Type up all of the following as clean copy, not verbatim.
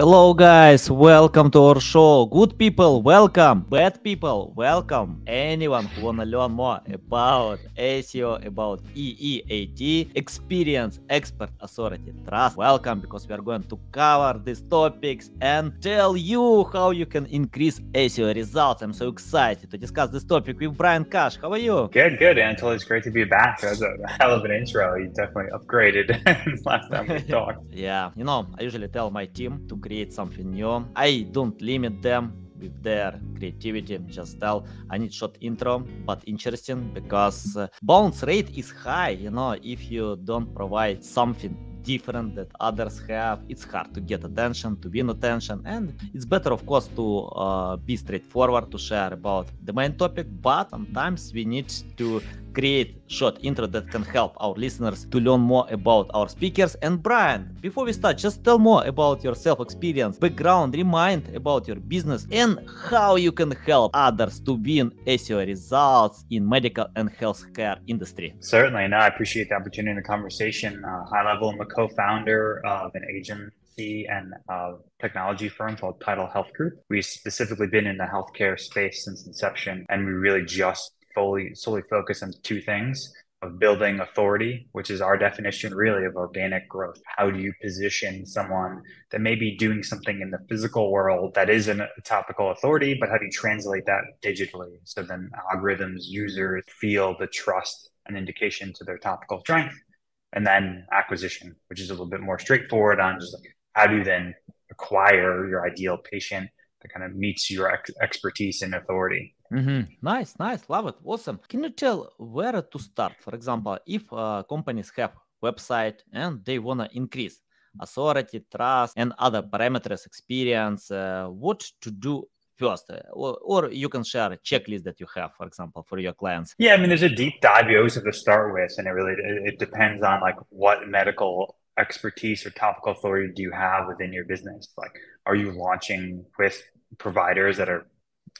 Hello guys, welcome to our show. Good people, welcome. Bad people, welcome. Anyone who wanna learn more about SEO, about EEAT, experience, expert, authority, trust, welcome, because we are going to cover these topics and tell you how you can increase SEO results. I'm so excited to discuss this topic with Bryan Cush. How are you? Good, Anatoly. It's great to be back. That was a hell of an intro. You definitely upgraded last time we talked. Yeah, you know, I usually tell my team to create something new. I don't limit them with their creativity. Just tell, I need short intro, but interesting, because bounce rate is high, you know. If you don't provide something different that others have, it's hard to get attention, to win attention, and it's better, of course, to be straightforward, to share about the main topic, but sometimes we need to create short intro that can help our listeners to learn more about our speakers. And Bryan, before we start, just tell more about yourself, experience, background, remind about your business, and how you can help others to win SEO results in medical and healthcare industry. Certainly, no, I appreciate the opportunity and the conversation. High level, I'm a co-founder of an agency and technology firm called Tidal Health Group. We've specifically been in the healthcare space since inception, and we really just solely focus on two things of building authority, which is our definition really of organic growth. How do you position someone that may be doing something in the physical world that isn't a topical authority, but how do you translate that digitally so then algorithms, users feel the trust and indication to their topical strength? And then acquisition, which is a little bit more straightforward on just like, how do you then acquire your ideal patient that kind of meets your expertise and authority? Mm-hmm. Nice. Love it. Awesome. Can you tell where to start? For example, if companies have website and they want to increase authority, trust, and other parameters, experience, what to do first? Or you can share a checklist that you have, for example, for your clients. Yeah, I mean, there's a deep dive you always have to start with, and it depends on like what medical expertise or topical authority do you have within your business. Like, are you launching with providers that are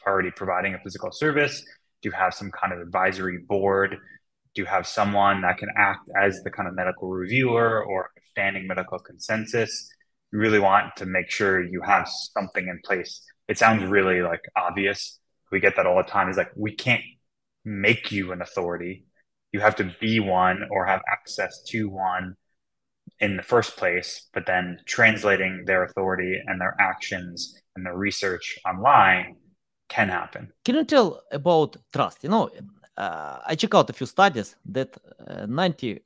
already providing a physical service? Do you have some kind of advisory board? Do you have someone that can act as the kind of medical reviewer or understanding medical consensus? You really want to make sure you have something in place. It sounds really like obvious. We get that all the time. It's like, we can't make you an authority. You have to be one or have access to one in the first place, but then translating their authority and their actions and their research online can happen. Can you tell about trust? You know, I check out a few studies that 95%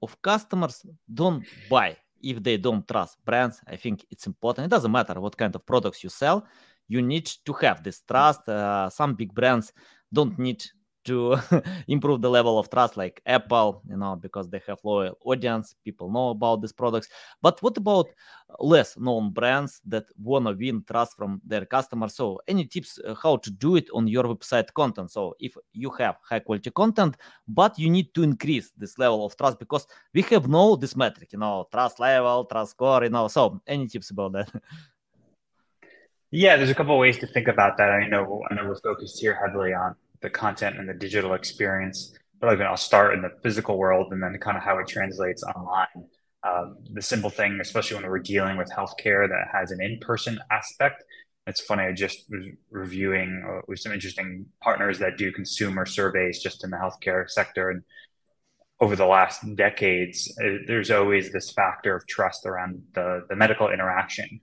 of customers don't buy if they don't trust brands. I think it's important. It doesn't matter what kind of products you sell. You need to have this trust. Some big brands don't need to improve the level of trust, like Apple, you know, because they have loyal audience, people know about these products. But what about less known brands that want to win trust from their customers? So any tips how to do it on your website content? So if you have high quality content, but you need to increase this level of trust, because we have no this metric, you know, trust level, trust score, you know, so any tips about that? Yeah, there's a couple of ways to think about that. I know we're focused here heavily on the content and the digital experience, but I'll start in the physical world and then kind of how it translates online. The simple thing, especially when we're dealing with healthcare that has an in-person aspect. It's funny, I just was reviewing with some interesting partners that do consumer surveys just in the healthcare sector. And over the last decades, there's always this factor of trust around the medical interaction.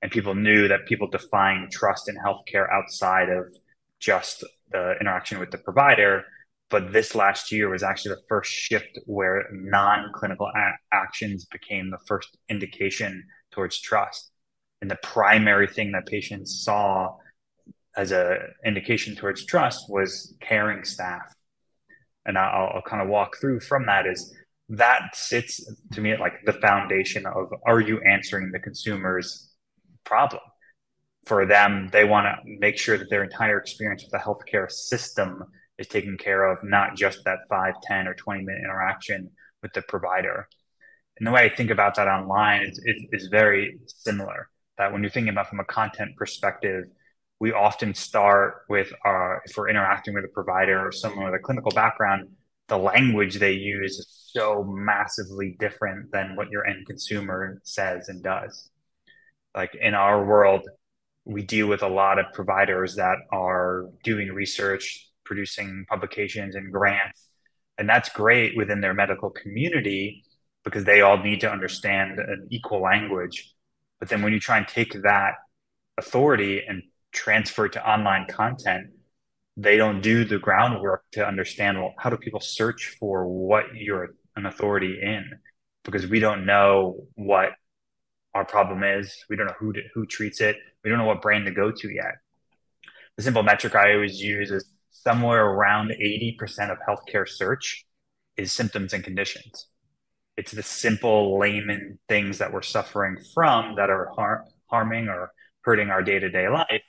And people knew that people define trust in healthcare outside of just the interaction with the provider, but this last year was actually the first shift where non-clinical actions became the first indication towards trust. And the primary thing that patients saw as an indication towards trust was caring staff. And I'll kind of walk through from that is that sits to me at like the foundation of, are you answering the consumer's problem? For them, they want to make sure that their entire experience with the healthcare system is taken care of, not just that 5, 10, or 20-minute interaction with the provider. And the way I think about that online is very similar. that when you're thinking about from a content perspective, we often start with our, if we're interacting with a provider or someone with a clinical background, the language they use is so massively different than what your end consumer says and does. Like in our world, we deal with a lot of providers that are doing research, producing publications and grants, and that's great within their medical community because they all need to understand an equal language. But then when you try and take that authority and transfer to online content, they don't do the groundwork to understand, well, how do people search for what you're an authority in? Because we don't know what our problem is. We don't know who treats it. We don't know what brand to go to yet. The simple metric I always use is somewhere around 80% of healthcare search is symptoms and conditions. It's the simple layman things that we're suffering from that are harming or hurting our day-to-day life.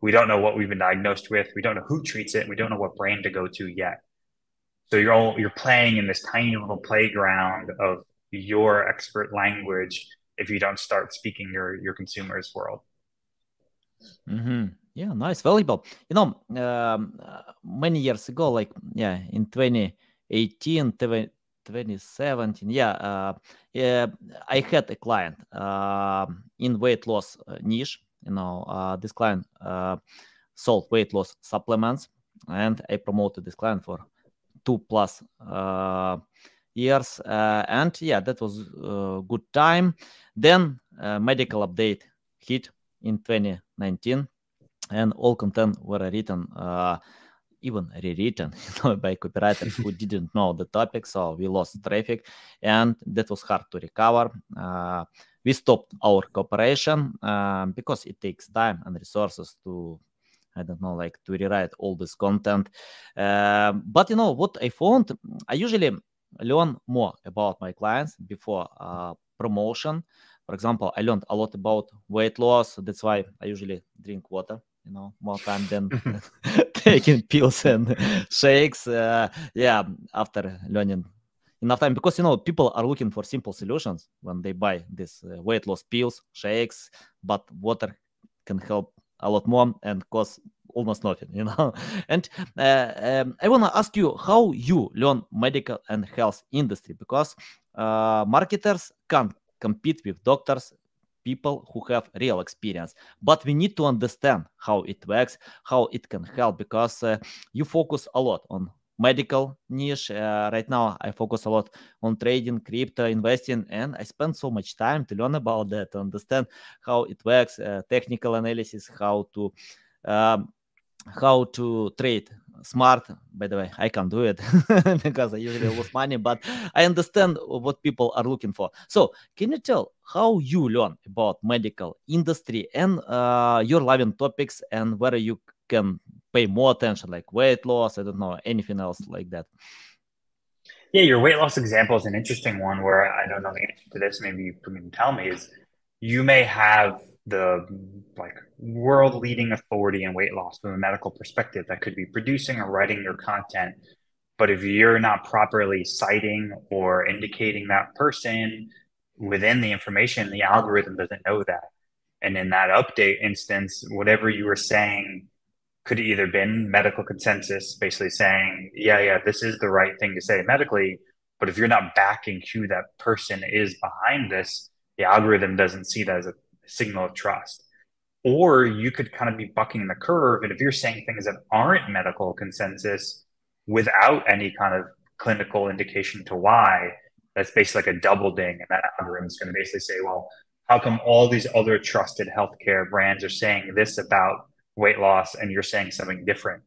We don't know what we've been diagnosed with. We don't know who treats it. We don't know what brand to go to yet. So you're playing in this tiny little playground of your expert language if you don't start speaking your consumer's world. Mm-hmm. Yeah, nice, valuable. You know, many years ago, like, yeah, in 2018, 2017, I had a client in weight loss niche. You know, this client sold weight loss supplements, and I promoted this client for 2+ years. And yeah, that was a good time. Then medical update hit in 2019, and all content were written, even rewritten, you know, by copywriters who didn't know the topic. So we lost traffic, and that was hard to recover. We stopped our cooperation because it takes time and resources to, I don't know, like to rewrite all this content. But you know what I found? I usually learn more about my clients before promotion. For example, I learned a lot about weight loss. That's why I usually drink water, you know, more time than taking pills and shakes. After learning enough time, because, you know, people are looking for simple solutions when they buy these weight loss pills, shakes, but water can help a lot more and cost almost nothing, you know. And I want to ask you how you learn medical and health industry, because marketers can't compete with doctors, people who have real experience, but we need to understand how it works, how it can help, because you focus a lot on medical niche. Right now I focus a lot on trading, crypto, investing, and I spend so much time to learn about that, to understand how it works, technical analysis, how to trade smart. By the way, I can't do it because I usually lose money, but I understand what people are looking for. So can you tell how you learn about medical industry and your loving topics, and where you can pay more attention, like weight loss, I don't know, anything else like that? Yeah, your weight loss example is an interesting one where I don't know the answer to this. Maybe you can tell me. Is you may have the like world leading authority in weight loss from a medical perspective that could be producing or writing your content, but if you're not properly citing or indicating that person within the information, the algorithm doesn't know that. And in that update instance, whatever you were saying could either been medical consensus, basically saying, yeah, this is the right thing to say medically, but if you're not backing who that person is behind this, the algorithm doesn't see that as a signal of trust. Or you could kind of be bucking the curve, and if you're saying things that aren't medical consensus without any kind of clinical indication to why, that's basically like a double ding, and that algorithm is going to basically say, well, how come all these other trusted healthcare brands are saying this about weight loss and you're saying something different?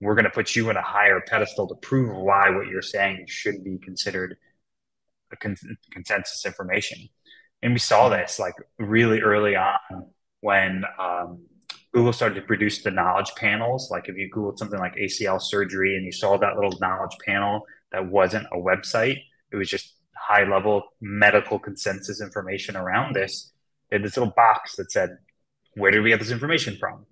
We're going to put you on a higher pedestal to prove why what you're saying should be considered a consensus information. And we saw this like really early on when Google started to produce the knowledge panels. Like if you Googled something like ACL surgery and you saw that little knowledge panel that wasn't a website, it was just high level medical consensus information around this. They had this little box that said, where did we get this information from?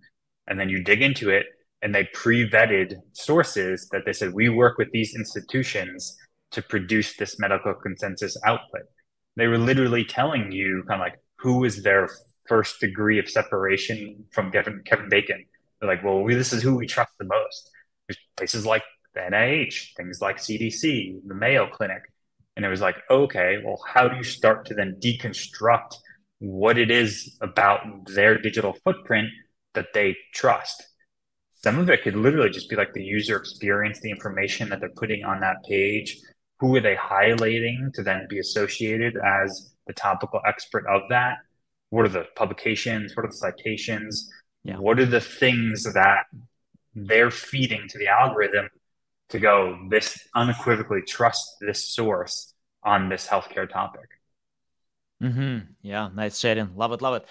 And then you dig into it, and they pre-vetted sources that they said, we work with these institutions to produce this medical consensus output. They were literally telling you kind of like who is their first degree of separation from Kevin Bacon. They're like, well, this is who we trust the most. There's places like the NIH, things like CDC, the Mayo Clinic. And it was like, okay, well, how do you start to then deconstruct what it is about their digital footprint that they trust? Some of it could literally just be like the user experience, the information that they're putting on that page. Who are they highlighting to then be associated as the topical expert of that? What are the publications? What are the citations? Yeah. What are the things that they're feeding to the algorithm to go, this unequivocally trust this source on this healthcare topic? Mm-hmm. Yeah, nice sharing. Love it, love it.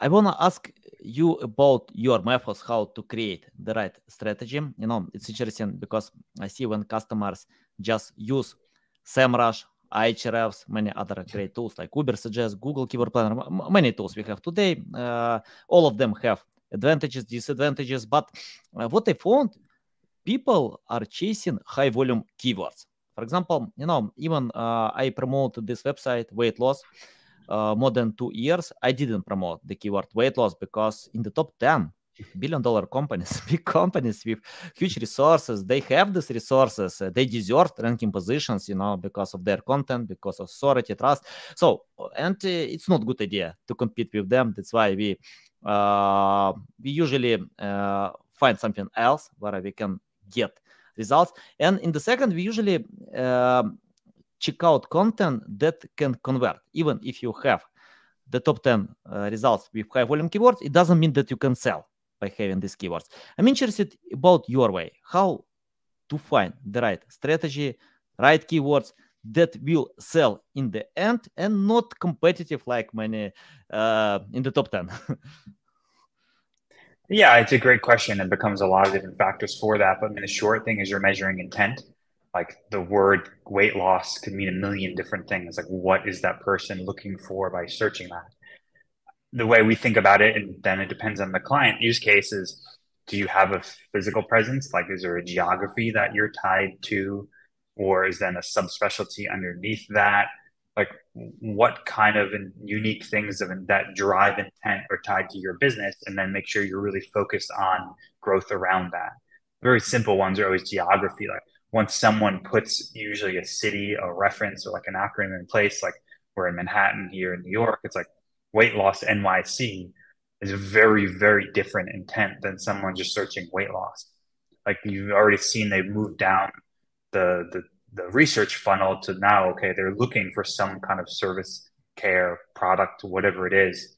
I want to ask you about your methods, how to create the right strategy. You know, it's interesting because I see when customers just use SEMrush, Ahrefs, many other great tools like Uber Suggest, Google Keyword Planner, many tools we have today. All of them have advantages, disadvantages. But what I found, people are chasing high volume keywords. For example, you know, even I promoted this website, weight loss, more than 2 years. I didn't promote the keyword weight loss because in the top 10 billion-dollar companies, big companies with huge resources, they have these resources. They deserve ranking positions, you know, because of their content, because of authority, trust. So, and it's not a good idea to compete with them. That's why we usually find something else where we can get results. And in the second, we usually check out content that can convert. Even if you have the top 10 results with high volume keywords, it doesn't mean that you can sell by having these keywords. I'm interested about your way, how to find the right strategy, right keywords that will sell in the end and not competitive like many in the top 10. Yeah, it's a great question. It becomes a lot of different factors for that. But I mean, the short thing is you're measuring intent. Like the word weight loss could mean a million different things. Like, what is that person looking for by searching that? The way we think about it, and then it depends on the client use cases. Do you have a physical presence? Like, is there a geography that you're tied to, or is then a subspecialty underneath that? Like, what kind of unique things that drive intent are tied to your business, and then make sure you're really focused on growth around that. Very simple ones are always geography. Like, once someone puts usually a city, a reference, or like an acronym in place, like we're in Manhattan here in New York, it's like weight loss NYC is a very, very different intent than someone just searching weight loss. Like, you've already seen they've moved down the research funnel to now, okay, they're looking for some kind of service, care, product, whatever it is.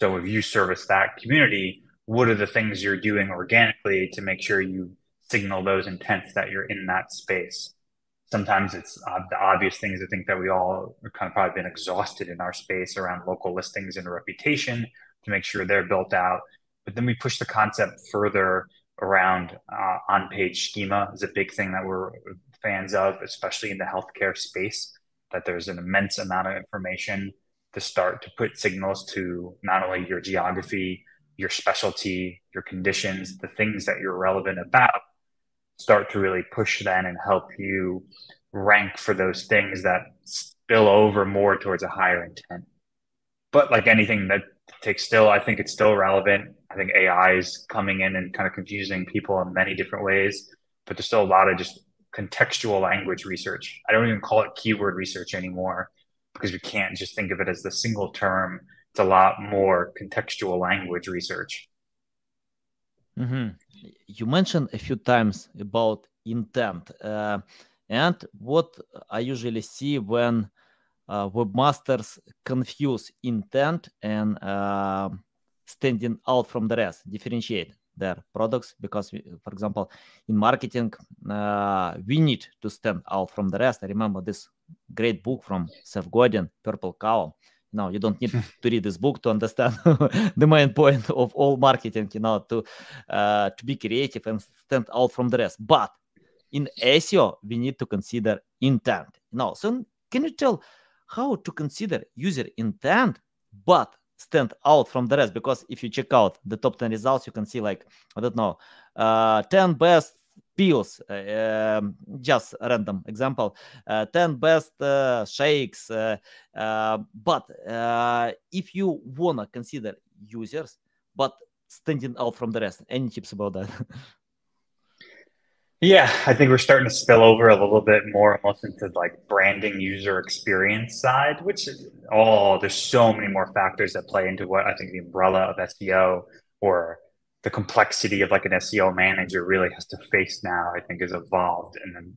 So if you service that community, what are the things you're doing organically to make sure you signal those intents that you're in that space? Sometimes it's the obvious things. I think that we all are kind of probably been exhausted in our space around local listings and reputation to make sure they're built out. But then we push the concept further around on-page schema is a big thing that we're fans of, especially in the healthcare space, that there's an immense amount of information to start to put signals to not only your geography, your specialty, your conditions, the things that you're relevant about, start to really push then and help you rank for those things that spill over more towards a higher intent. But like anything that takes still, I think it's still relevant. I think AI is coming in and kind of confusing people in many different ways, but there's still a lot of just contextual language research. I don't even call it keyword research anymore because we can't just think of it as the single term. It's a lot more contextual language research. Mm-hmm. You mentioned a few times about intent. And what I usually see when webmasters confuse intent and standing out from the rest, differentiate their products, because we, for example, in marketing we need to stand out from the rest. I remember this great book from Seth Godin, Purple Cow. Now you don't need to read this book to understand the main point of all marketing, you know, to be creative and stand out from the rest. But in SEO we need to consider intent. Now, so can you tell how to consider user intent but stand out from the rest? Because if you check out the top 10 results, you can see like, I don't know, 10 best pills, just a random example, 10 best shakes. But if you want to consider users, but standing out from the rest, any tips about that? Yeah, I think we're starting to spill over a little bit more almost into like branding, user experience side, which is, oh, there's so many more factors that play into what I think the umbrella of SEO or the complexity of like an SEO manager really has to face now, I think has evolved in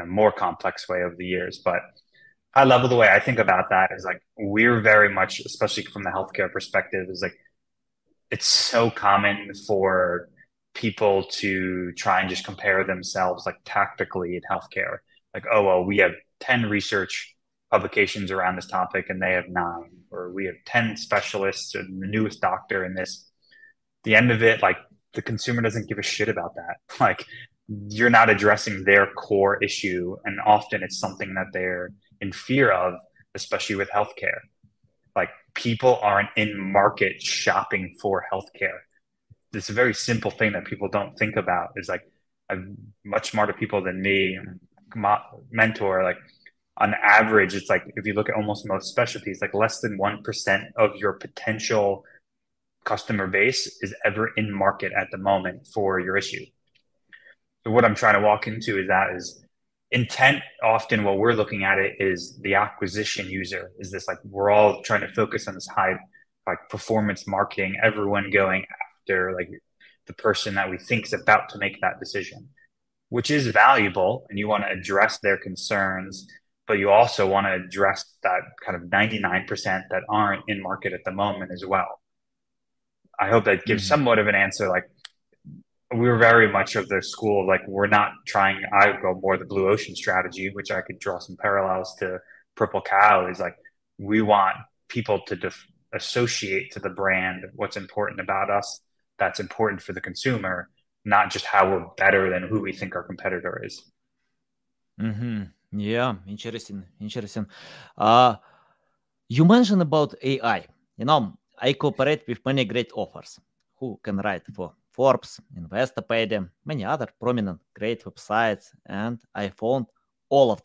a more complex way over the years. But high level, the way I think about that is like, we're very much, especially from the healthcare perspective, is like, it's so common for people to try and just compare themselves like tactically in healthcare. Like, oh, well, we have 10 research publications around this topic and they have 9, or we have 10 specialists and the newest doctor in this. The end of it, like the consumer doesn't give a shit about that. Like you're not addressing their core issue. And often it's something that they're in fear of, especially with healthcare. Like people aren't in market shopping for healthcare. This is a very simple thing that people don't think about is like much smarter people than me, my mentor, like on average, it's like, if you look at almost most specialties, like less than 1% of your potential customer base is ever in market at the moment for your issue. So what I'm trying to walk into is that is intent. Often what we're looking at it is the acquisition user is this, like, we're all trying to focus on this high, like performance marketing, everyone going after like the person that we think is about to make that decision, which is valuable. And you want to address their concerns, but you also want to address that kind of 99% that aren't in market at the moment as well. I hope that gives somewhat of an answer. Like we're very much of the school. Like we're not trying, I go more the blue ocean strategy, which I could draw some parallels to Purple Cow, is like, we want people to associate to the brand what's important about us. That's important for the consumer, not just how we're better than who we think our competitor is. Mm-hmm. Yeah. Interesting. Interesting. You mentioned about AI, you know, I cooperate with many great authors who can write for Forbes, Investopedia, many other prominent great websites, and I found all of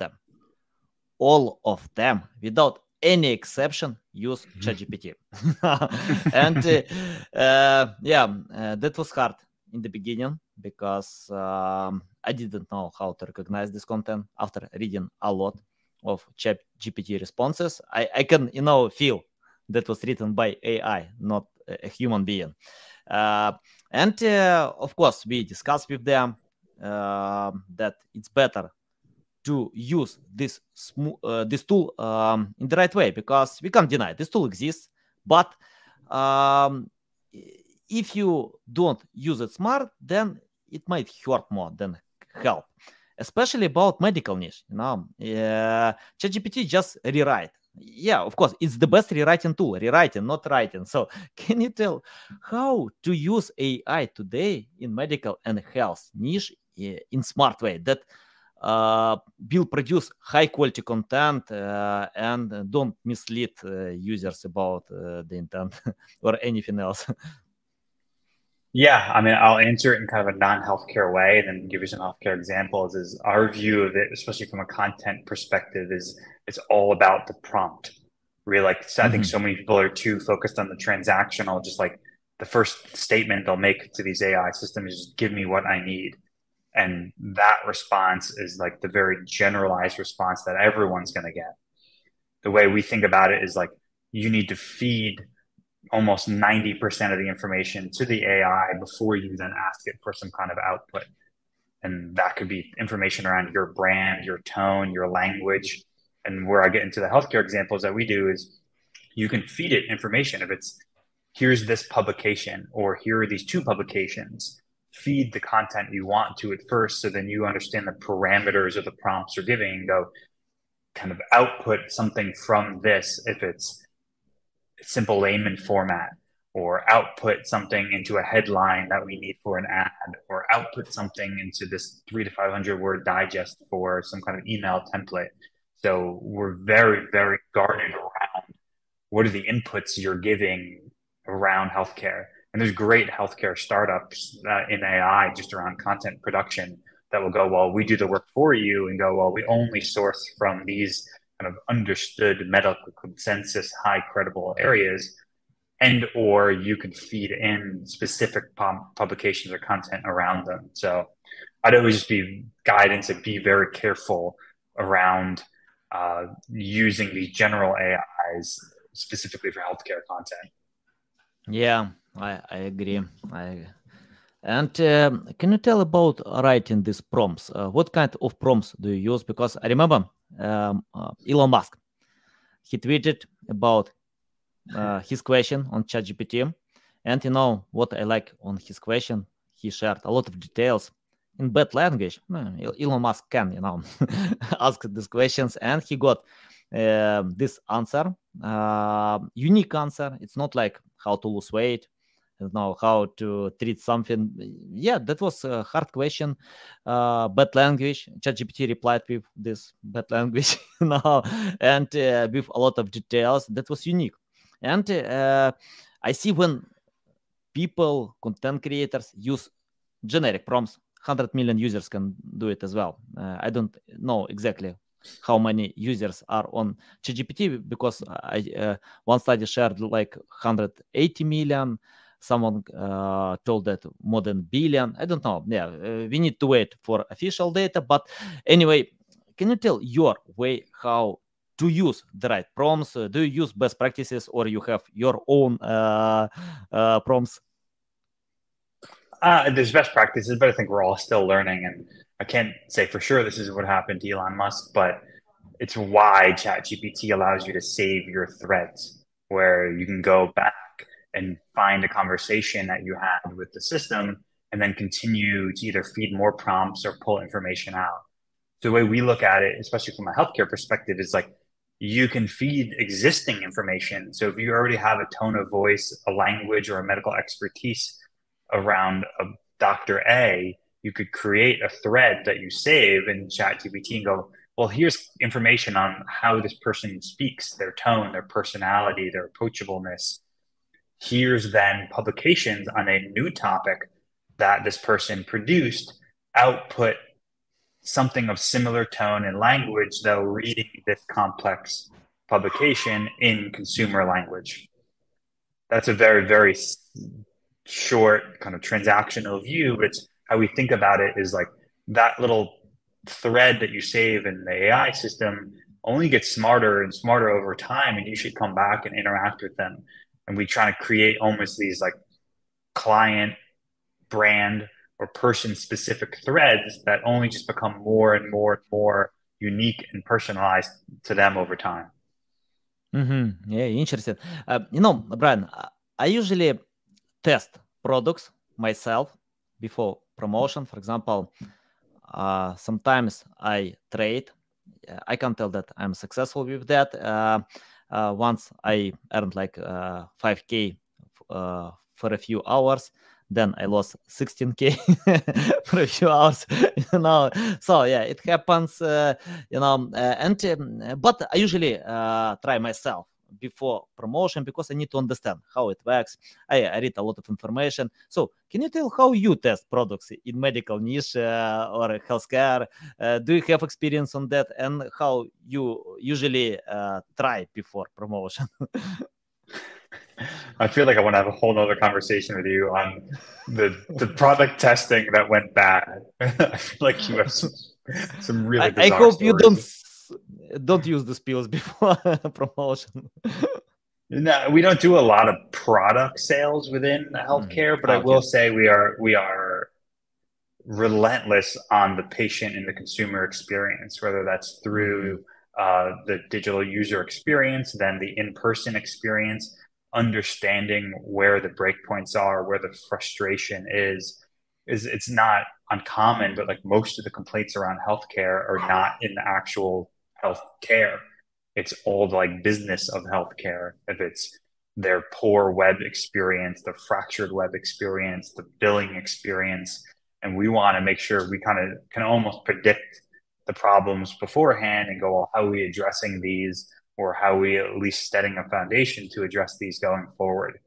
them, without any exception, use ChatGPT. And that was hard in the beginning because I didn't know how to recognize this content. After reading a lot of ChatGPT responses, I can, feel that was written by AI, not a human being. And of course, we discussed with them that it's better to use this tool in the right way, because we can't deny this tool exists. But if you don't use it smart, then it might hurt more than help, especially about medical niche. ChatGPT just rewrite. Yeah, of course, it's the best rewriting tool, rewriting, not writing. So can you tell how to use AI today in medical and health niche in smart way that will produce high quality content and don't mislead users about the intent or anything else? Yeah, I mean, I'll answer it in kind of a non-healthcare way and then give you some healthcare examples. Is our view of it, especially from a content perspective, is it's all about the prompt. Really, like, I think so many people are too focused on the transactional, just like the first statement they'll make to these AI systems is just give me what I need. And that response is like the very generalized response that everyone's going to get. The way we think about it is like, you need to feed almost 90% of the information to the AI before you then ask it for some kind of output. And that could be information around your brand, your tone, your language. And where I get into the healthcare examples that we do is you can feed it information. If it's, here's this publication, or here are these 2 publications, feed the content you want to it first. So then you understand the parameters of the prompts you're giving and go kind of output something from this. If it's simple layman format, or output something into a headline that we need for an ad, or output something into this 300 to 500 word digest for some kind of email template. So we're very, very guarded around what are the inputs you're giving around healthcare. And there's great healthcare startups in AI just around content production that will go, well, we do the work for you, and go, well, we only source from these kind of understood medical consensus, high credible areas, and or you can feed in specific publications or content around them. So I'd always just be guidance and be very careful around using these general AIs specifically for healthcare content. Yeah, I agree. And can you tell about writing these prompts? What kind of prompts do you use? Because I remember Elon Musk, he tweeted about his question on ChatGPT. And you know what I like on his question? He shared a lot of details in bad language. Elon Musk can, you know, ask these questions, and he got this answer, unique answer. It's not like how to lose weight, you know, how to treat something. Yeah, that was a hard question. Bad language. ChatGPT replied with this bad language, you know, and with a lot of details. That was unique. And I see when people, content creators, use generic prompts, 100 million users can do it as well. I don't know exactly how many users are on ChatGPT, because one study shared like 180 million. Someone told that more than billion. I don't know. Yeah, we need to wait for official data. But anyway, can you tell your way how to use the right prompts? Do you use best practices, or you have your own prompts? There's best practices, but I think we're all still learning. And I can't say for sure this is what happened to Elon Musk, but it's why ChatGPT allows you to save your threads, where you can go back and find a conversation that you had with the system and then continue to either feed more prompts or pull information out. So the way we look at it, especially from a healthcare perspective, is like you can feed existing information. So if you already have a tone of voice, a language, or a medical expertise around a Dr. A, you could create a thread that you save in ChatGPT and go, well, here's information on how this person speaks, their tone, their personality, their approachableness. Here's then publications on a new topic that this person produced, output something of similar tone and language, though reading this complex publication in consumer language. That's a very, very short kind of transactional view, but it's how we think about it is like that little thread that you save in the AI system only gets smarter and smarter over time, and you should come back and interact with them. And we try to create almost these like client, brand, or person-specific threads that only just become more and more and more unique and personalized to them over time. Mm-hmm. Yeah, interesting. You know, Bryan, I usually test products myself before promotion. For example, sometimes I trade. I can tell that I'm successful with that. Once I earned like 5K for a few hours, then I lost 16K for a few hours, you know. So yeah, it happens, you know. But I usually try myself before promotion, because I need to understand how it works. I read a lot of information. So can you tell how you test products in medical niche or healthcare? Do you have experience on that, and how you usually try before promotion? I feel like I want to have a whole nother conversation with you on the product testing that went bad. I feel like you have some really bizarre I hope stories. You don't use the spills before promotion. No, we don't do a lot of product sales within healthcare, but okay. I will say we are relentless on the patient and the consumer experience, whether that's through the digital user experience, then the in-person experience, understanding where the breakpoints are, where the frustration is. It's not uncommon, but like most of the complaints around healthcare are not in the actual healthcare. It's all the like business of healthcare. If it's their poor web experience, the fractured web experience, the billing experience, and we want to make sure we kind of can almost predict the problems beforehand and go, well, how are we addressing these, or how are we at least setting a foundation to address these going forward?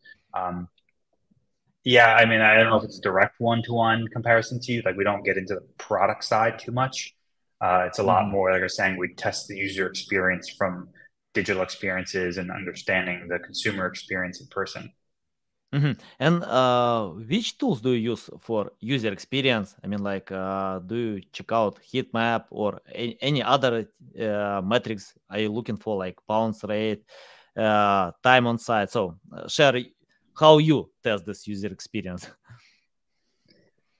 Yeah, I mean, I don't know if it's direct one-to-one comparison to you. Like, we don't get into the product side too much. It's a lot more, like I was saying, we test the user experience from digital experiences and understanding the consumer experience in person. Mm-hmm. And which tools do you use for user experience? I mean, like, do you check out heat map or any other metrics? Are you looking for, like, bounce rate, time on site? So share how you test this user experience.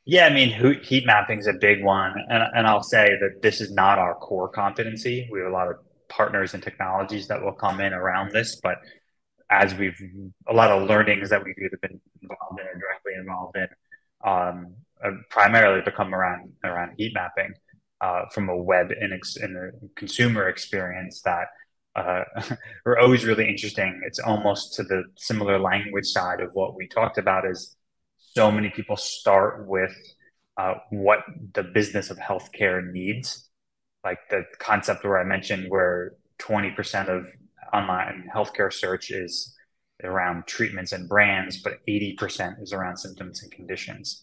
Yeah, I mean, heat mapping is a big one. And I'll say that this is not our core competency. We have a lot of partners and technologies that will come in around this, but as we've a lot of learnings that we've either been involved in or directly involved in, primarily become around heat mapping from a web and a consumer experience that are always really interesting. It's almost to the similar language side of what we talked about. Is so many people start with what the business of healthcare needs, like the concept where I mentioned where 20% of online healthcare search is around treatments and brands, but 80% is around symptoms and conditions.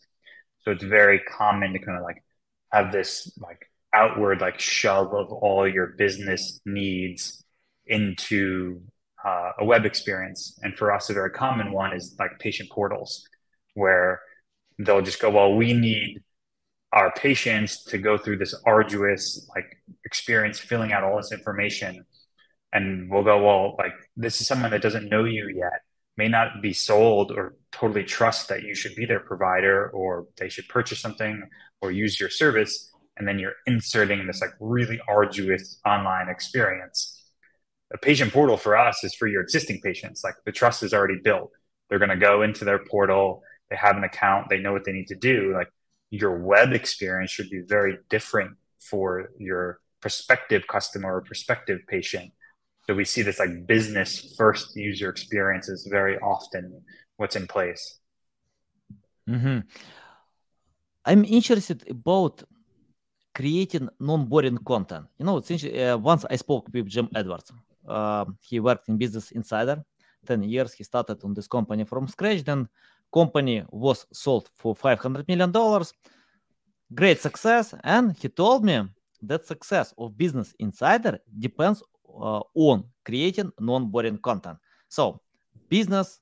So it's very common to kind of like have this like outward like shove of all your business needs into a web experience. And for us, a very common one is like patient portals, where they'll just go, well, we need our patients to go through this arduous like experience, filling out all this information. And we'll go, well, like, this is someone that doesn't know you yet, may not be sold or totally trust that you should be their provider or they should purchase something or use your service. And then you're inserting this like really arduous online experience. A patient portal for us is for your existing patients. Like, the trust is already built. They're going to go into their portal. They have an account. They know what they need to do. Like, your web experience should be very different for your prospective customer or prospective patient. So we see this like business first user experience is very often what's in place. Mm-hmm. I'm interested about creating non-boring content. You know, once I spoke with Jim Edwards. He worked in Business Insider 10 years. He started on this company from scratch. Then company was sold for $500 million. Great success. And he told me that success of Business Insider depends on creating non-boring content. So business,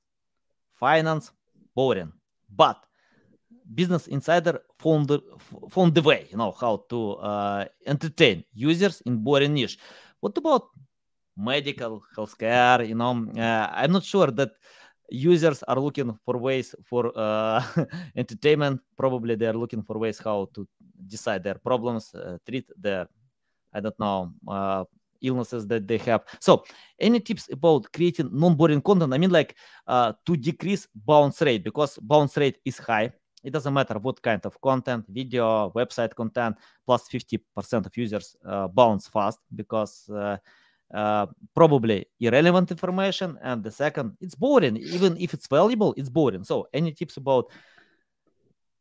finance, boring. But Business Insider found the way, you know, how to entertain users in boring niche. What about medical, healthcare? You know, I'm not sure that users are looking for ways for entertainment. Probably they're looking for ways how to decide their problems, treat their, I don't know, illnesses that they have. So any tips about creating non-boring content? I mean, like, to decrease bounce rate, because bounce rate is high. It doesn't matter what kind of content, video, website content, plus 50% of users bounce fast because probably irrelevant information. And the second, it's boring. Even if it's valuable, it's boring. So any tips about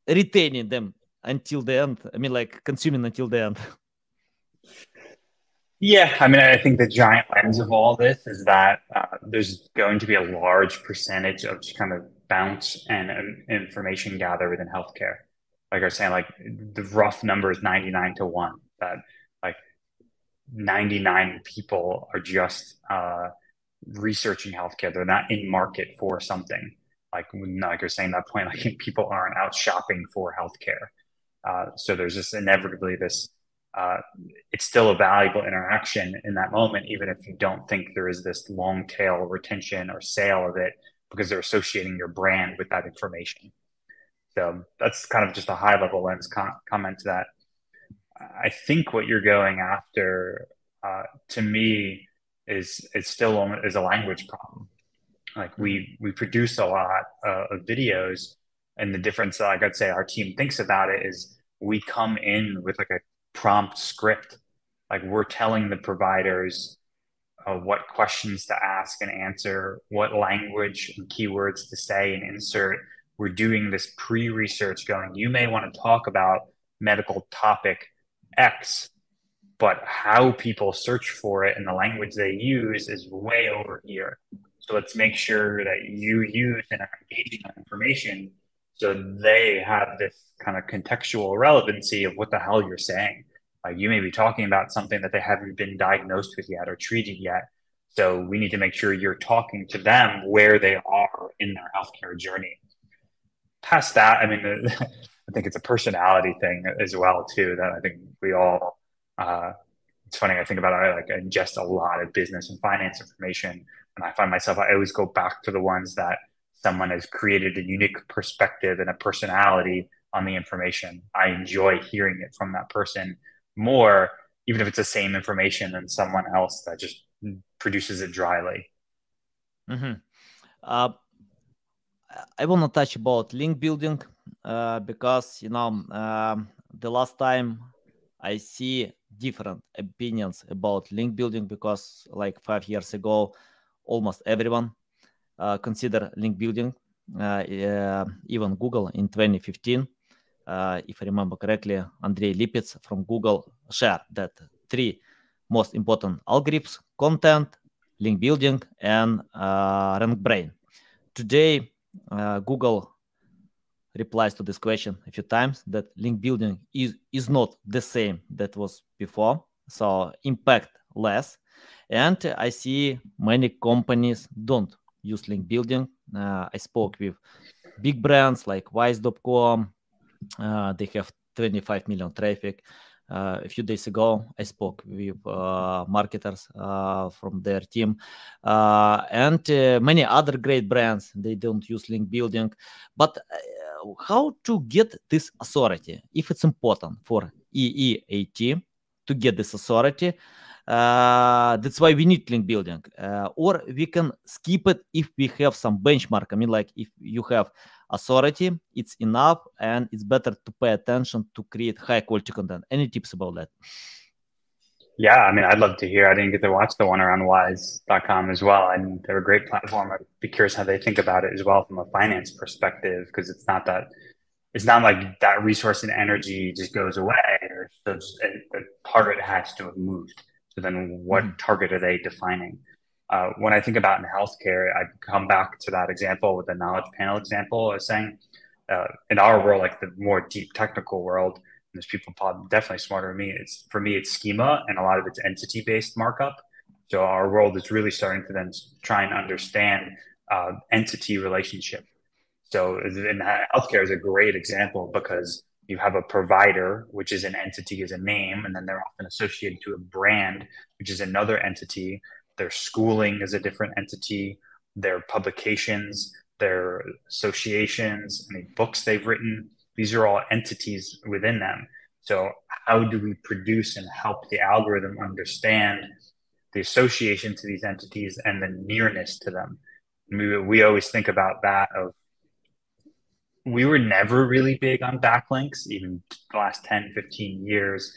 retaining them until the end? I mean, like, consuming until the end. Yeah, I mean, I think the giant lens of all this is that there's going to be a large percentage of just kind of bounce and information gather within healthcare. Like I was saying, like, the rough number is 99-1, that like 99 people are just researching healthcare. They're not in market for something. Like I was saying, that point, like, people aren't out shopping for healthcare. So there's just inevitably this. It's still a valuable interaction in that moment, even if you don't think there is this long tail retention or sale of it, because they're associating your brand with that information. So that's kind of just a high level lens comment to that. I think what you're going after, to me, is still a language problem. Like, we produce a lot of videos, and the difference, like I'd say, our team thinks about it is we come in with like a prompt script. Like, we're telling the providers what questions to ask and answer, what language and keywords to say and insert. We're doing this pre-research going, you may want to talk about medical topic X, but how people search for it and the language they use is way over here. So let's make sure that you use and are engaging on information So they have this kind of contextual relevancy of what the hell you're saying. You may be talking about something that they haven't been diagnosed with yet or treated yet. So we need to make sure you're talking to them where they are in their healthcare journey. Past that, I mean, I think it's a personality thing as well, too, that I think we all, it's funny, I think about it, I like ingest a lot of business and finance information. And I find myself, I always go back to the ones that someone has created a unique perspective and a personality on the information. I enjoy hearing it from that person more, even if it's the same information, than someone else that just produces it dryly. Mm-hmm. I want to touch about link building because, you know, the last time I see different opinions about link building, because like 5 years ago, almost everyone consider link building, even Google in 2015. If I remember correctly, Andrei Lipitz from Google shared that three most important algorithms: content, link building, and rank brain. Today, Google replies to this question a few times that link building is not the same that was before, so impact less. And I see many companies don't use link building. I spoke with big brands like Wise.com. They have 25 million traffic. A few days ago, I spoke with marketers from their team and many other great brands. They don't use link building. But how to get this authority? If it's important for EEAT to get this authority, that's why we need link building, or we can skip it if we have some benchmark. I mean, like if you have authority, it's enough, and it's better to pay attention to create high quality content. Any tips about that? Yeah, I mean, I'd love to hear. I didn't get to watch the one around Wise.com as well, and they're a great platform. I'd be curious how they think about it as well from a finance perspective, because it's not like that resource and energy just goes away, or the target has to have moved. So then what target are they defining? When I think about in healthcare, I come back to that example with the knowledge panel example. I was saying in our world, like the more deep technical world, and there's people probably definitely smarter than me. For me, it's schema, and a lot of it's entity-based markup. So our world is really starting to then try and understand entity relationship. So in healthcare is a great example because you have a provider, which is an entity, is a name, and then they're often associated to a brand, which is another entity. Their schooling is a different entity. Their publications, their associations, and the books they've written, these are all entities within them. So how do we produce and help the algorithm understand the association to these entities and the nearness to them? We always think about that of, we were never really big on backlinks, even the last 10, 15 years,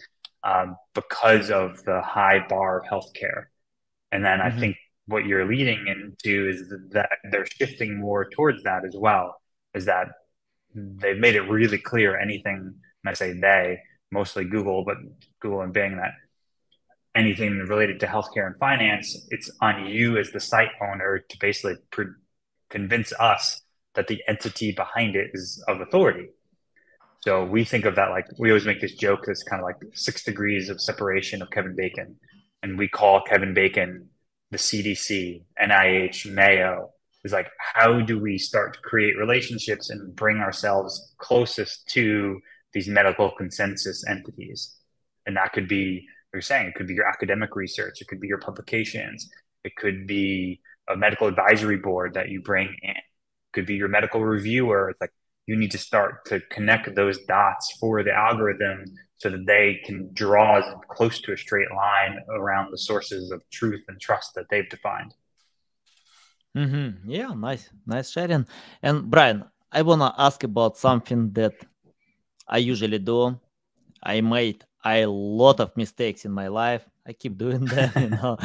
because of the high bar of healthcare. And then I think what you're leading into is that they're shifting more towards that as well, is that they've made it really clear anything, and I say they, mostly Google, but Google and Bing, that anything related to healthcare and finance, it's on you as the site owner to basically convince us that the entity behind it is of authority. So we think of that like, we always make this joke that's kind of like 6 degrees of separation of Kevin Bacon. And we call Kevin Bacon the CDC, NIH, Mayo. It's like, how do we start to create relationships and bring ourselves closest to these medical consensus entities? And that could be, you're saying, it could be your academic research. It could be your publications. It could be a medical advisory board that you bring in. Could be your medical reviewer. It's like you need to start to connect those dots for the algorithm so that they can draw as close to a straight line around the sources of truth and trust that they've defined. Mm-hmm. Yeah, nice sharing. And Bryan, I want to ask about something that I usually do. I made a lot of mistakes in my life. I keep doing that, you know,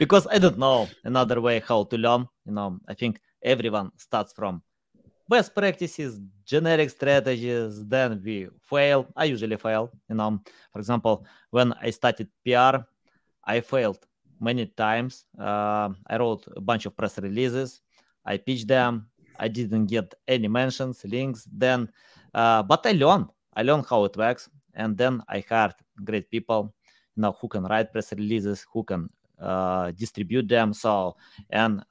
because I don't know another way how to learn. You know, I think everyone starts from best practices, generic strategies, then we fail. I usually fail. You know, for example, when I started PR, I failed many times. I wrote a bunch of press releases. I pitched them. I didn't get any mentions, links then, but I learned how it works. And then I hired great people, you know, who can write press releases, who can distribute them. So, and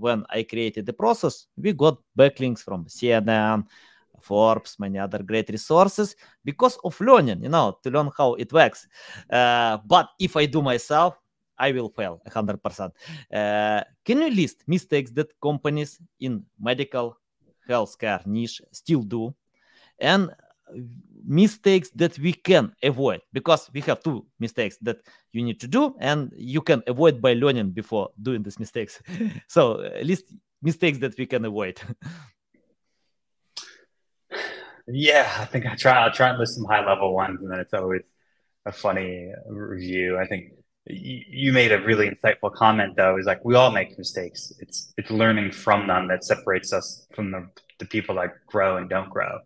when I created the process, we got backlinks from CNN, Forbes, many other great resources because of learning, you know, to learn how it works. But if I do myself, I will fail 100%. Can you list mistakes that companies in medical healthcare niche still do and mistakes that we can avoid? Because we have two mistakes that you need to do and you can avoid by learning before doing these mistakes. So list mistakes that we can avoid. Yeah, I think I'll try and list some high-level ones, and then it's always a funny review. I think you made a really insightful comment, though. Is like we all make mistakes. It's learning from them that separates us from the people that grow and don't grow.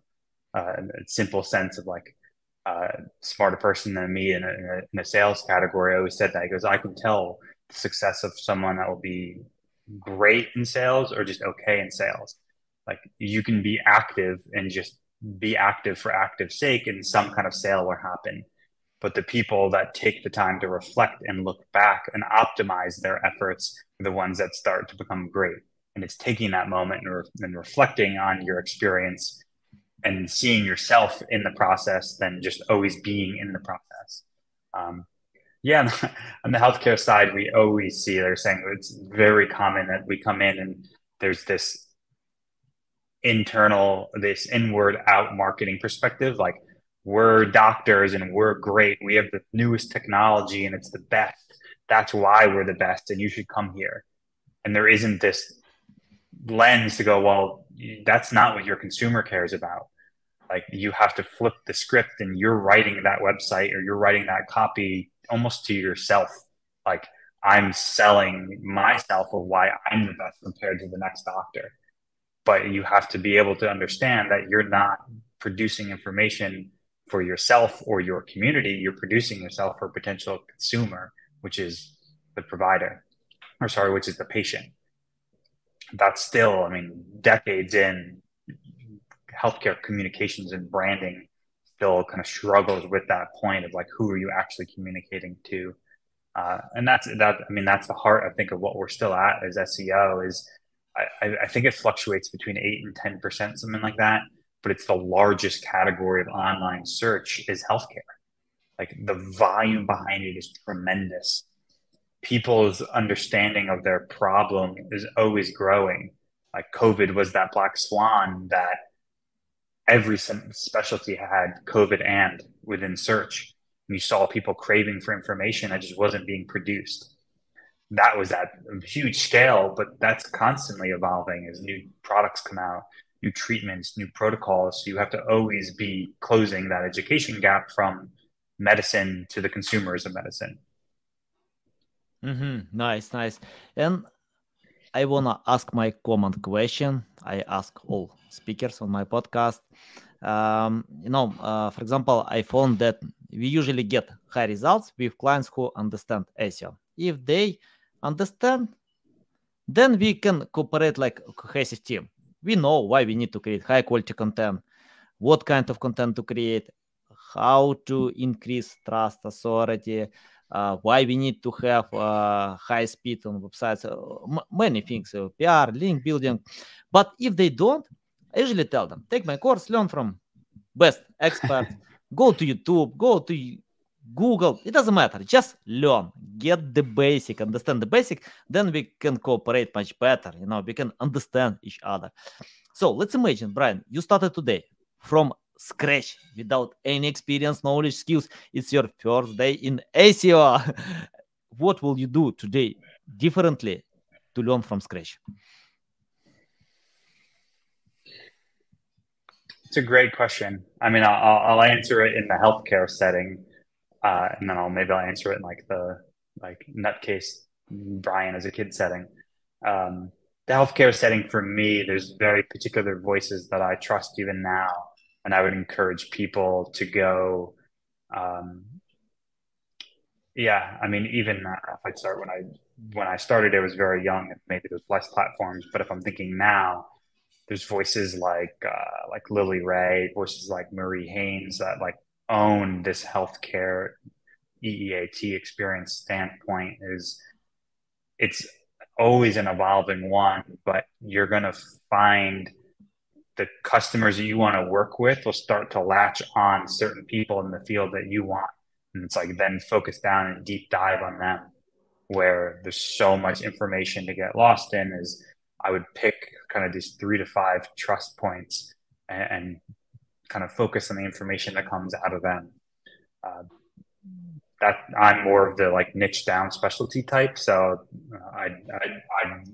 A simple sense of like smarter person than me in a sales category. I always said that. He goes, I can tell the success of someone that will be great in sales or just okay in sales. Like you can be active and just be active for active sake and some kind of sale will happen. But the people that take the time to reflect and look back and optimize their efforts are the ones that start to become great. And it's taking that moment and reflecting on your experience and seeing yourself in the process than just always being in the process. Yeah, on the healthcare side, we always see, they're saying it's very common that we come in and there's this inward out marketing perspective, like we're doctors and we're great, we have the newest technology and it's the best, that's why we're the best and you should come here. And there isn't this lens to go, well, that's not what your consumer cares about. Like you have to flip the script and you're writing that website or you're writing that copy almost to yourself. Like I'm selling myself of why I'm the best compared to the next doctor. But you have to be able to understand that you're not producing information for yourself or your community. You're producing yourself for a potential consumer, which is the provider, or sorry, which is the patient. That's still, I mean, decades in, healthcare communications and branding still kind of struggles with that point of like, who are you actually communicating to? And that's the heart, I think, of what we're still at as SEO is, I think it fluctuates between 8% and 10%, something like that. But it's the largest category of online search is healthcare. Like the volume behind it is tremendous. People's understanding of their problem is always growing. Like COVID was that black swan that every specialty had COVID and within search. And you saw people craving for information that just wasn't being produced. That was at a huge scale, but that's constantly evolving as new products come out, new treatments, new protocols. So you have to always be closing that education gap from medicine to the consumers of medicine. Mm-hmm. Nice, nice. And I want to ask my common question. I ask all speakers on my podcast. For example, I found that we usually get high results with clients who understand SEO. If they understand, then we can cooperate like a cohesive team. We know why we need to create high quality content, what kind of content to create, how to increase trust, authority, why we need to have high speed on websites, many things, PR, link building. But if they don't, I usually tell them, take my course, learn from best experts, go to YouTube, go to Google, it doesn't matter. Just learn, get the basic, understand the basic, then we can cooperate much better. You know, we can understand each other. So let's imagine, Bryan, you started today from scratch without any experience, knowledge, skills. It's your first day in SEO. What will you do today differently to learn from scratch? It's a great question. I mean, I'll answer it in the healthcare setting. And then I'll answer it in like the nutcase Bryan as a kid setting. The healthcare setting for me, there's very particular voices that I trust even now. And I would encourage people to go. If I start when I started, it was very young and maybe there's less platforms. But if I'm thinking now, There's voices like Lily Ray, voices like Marie Haynes that like own this healthcare EEAT experience standpoint. Is it's always an evolving one, but you're going to find the customers that you want to work with will start to latch on certain people in the field that you want. And it's like then focus down and deep dive on them, where there's so much information to get lost in. Is I would pick kind of these 3 to 5 trust points and kind of focus on the information that comes out of them. That I'm more of the like niche down specialty type. So I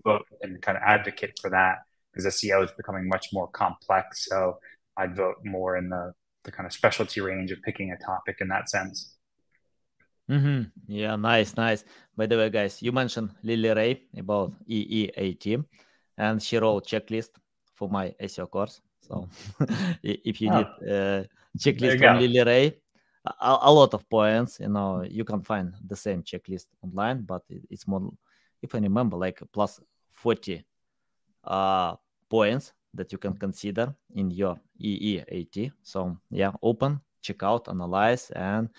vote and kind of advocate for that because SEO is becoming much more complex. So I'd vote more in the kind of specialty range of picking a topic in that sense. Mm-hmm. Yeah, nice. By the way, guys, you mentioned Lily Ray about EEAT, and she wrote checklist for my SEO course. So if you need a checklist from Lily Ray, a lot of points, you know, you can find the same checklist online, but it's more, if I remember, like plus 40 points that you can consider in your EEAT. So yeah, open, check out, analyze, and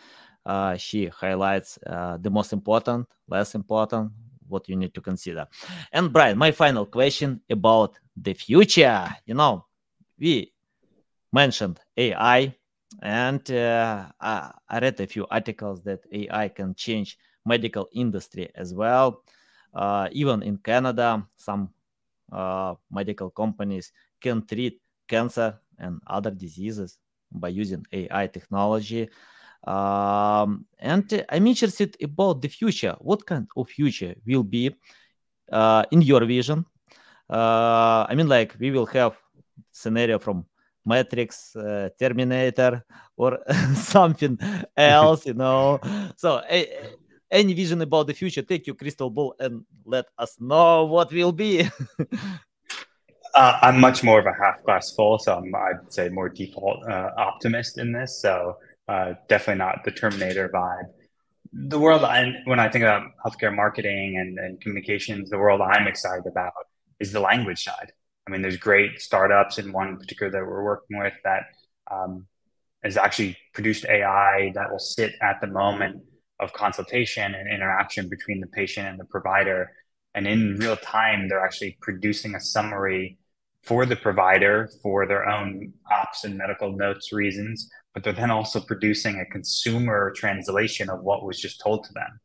she highlights the most important, less important, what you need to consider. And Bryan, my final question about the future. You know, we mentioned AI, and I read a few articles that AI can change medical industry as well. Even in Canada, some medical companies can treat cancer and other diseases by using AI technology. And I'm interested about the future. What kind of future will be in your vision? I mean, like we will have scenario from Matrix, Terminator, or something else, you know. So any vision about the future, take your crystal ball and let us know what will be. I'm much more of a half glass full, so I'd say more default optimist in this. So definitely not the Terminator vibe. The world, when I think about healthcare marketing and communications, the world I'm excited about is the language side. I mean, there's great startups in one particular that we're working with that has actually produced AI that will sit at the moment of consultation and interaction between the patient and the provider. And in real time, they're actually producing a summary for the provider for their own ops and medical notes reasons, but they're then also producing a consumer translation of what was just told to them.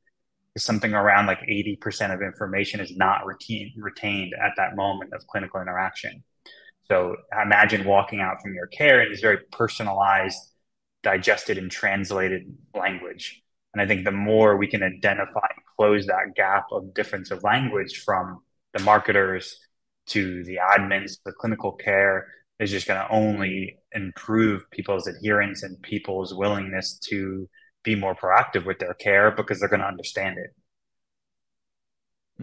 Something around like 80% of information is not retained at that moment of clinical interaction. So imagine walking out from your care in this very personalized, digested and translated language. And I think the more we can identify and close that gap of difference of language from the marketers to the admins, the clinical care is just going to only improve people's adherence and people's willingness to be more proactive with their care because they're going to understand it.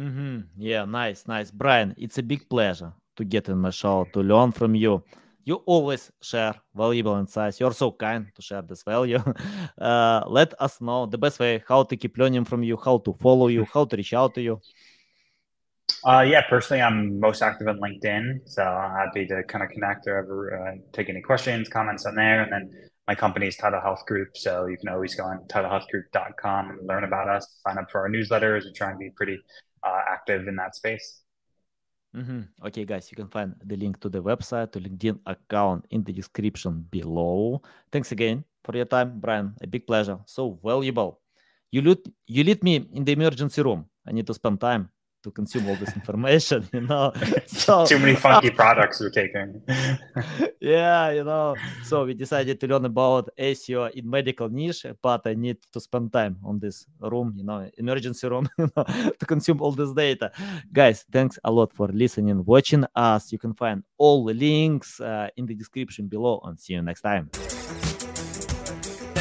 Mm-hmm. Yeah, nice. Bryan, it's a big pleasure to get in my show, to learn from you. You always share valuable insights. You're so kind to share this value. Let us know the best way how to keep learning from you, how to follow you, how to reach out to you. Yeah, personally, I'm most active on LinkedIn, so I'm happy to kind of connect or ever take any questions, comments on there. And then my company is Tidal Health Group, so you can always go on TidalHealthGroup.com and learn about us, sign up for our newsletters. We're trying to be pretty active in that space. Mm-hmm. Okay, guys, you can find the link to the website, to LinkedIn account in the description below. Thanks again for your time, Bryan. A big pleasure. So valuable. You lead me in the emergency room. I need to spend time to consume all this information, you know. So too many funky products we're taking. Yeah, you know. So we decided to learn about SEO in medical niche, but I need to spend time on this room, you know, emergency room, you know, to consume all this data. Guys, thanks a lot for listening, watching us. You can find all the links in the description below, and see you next time.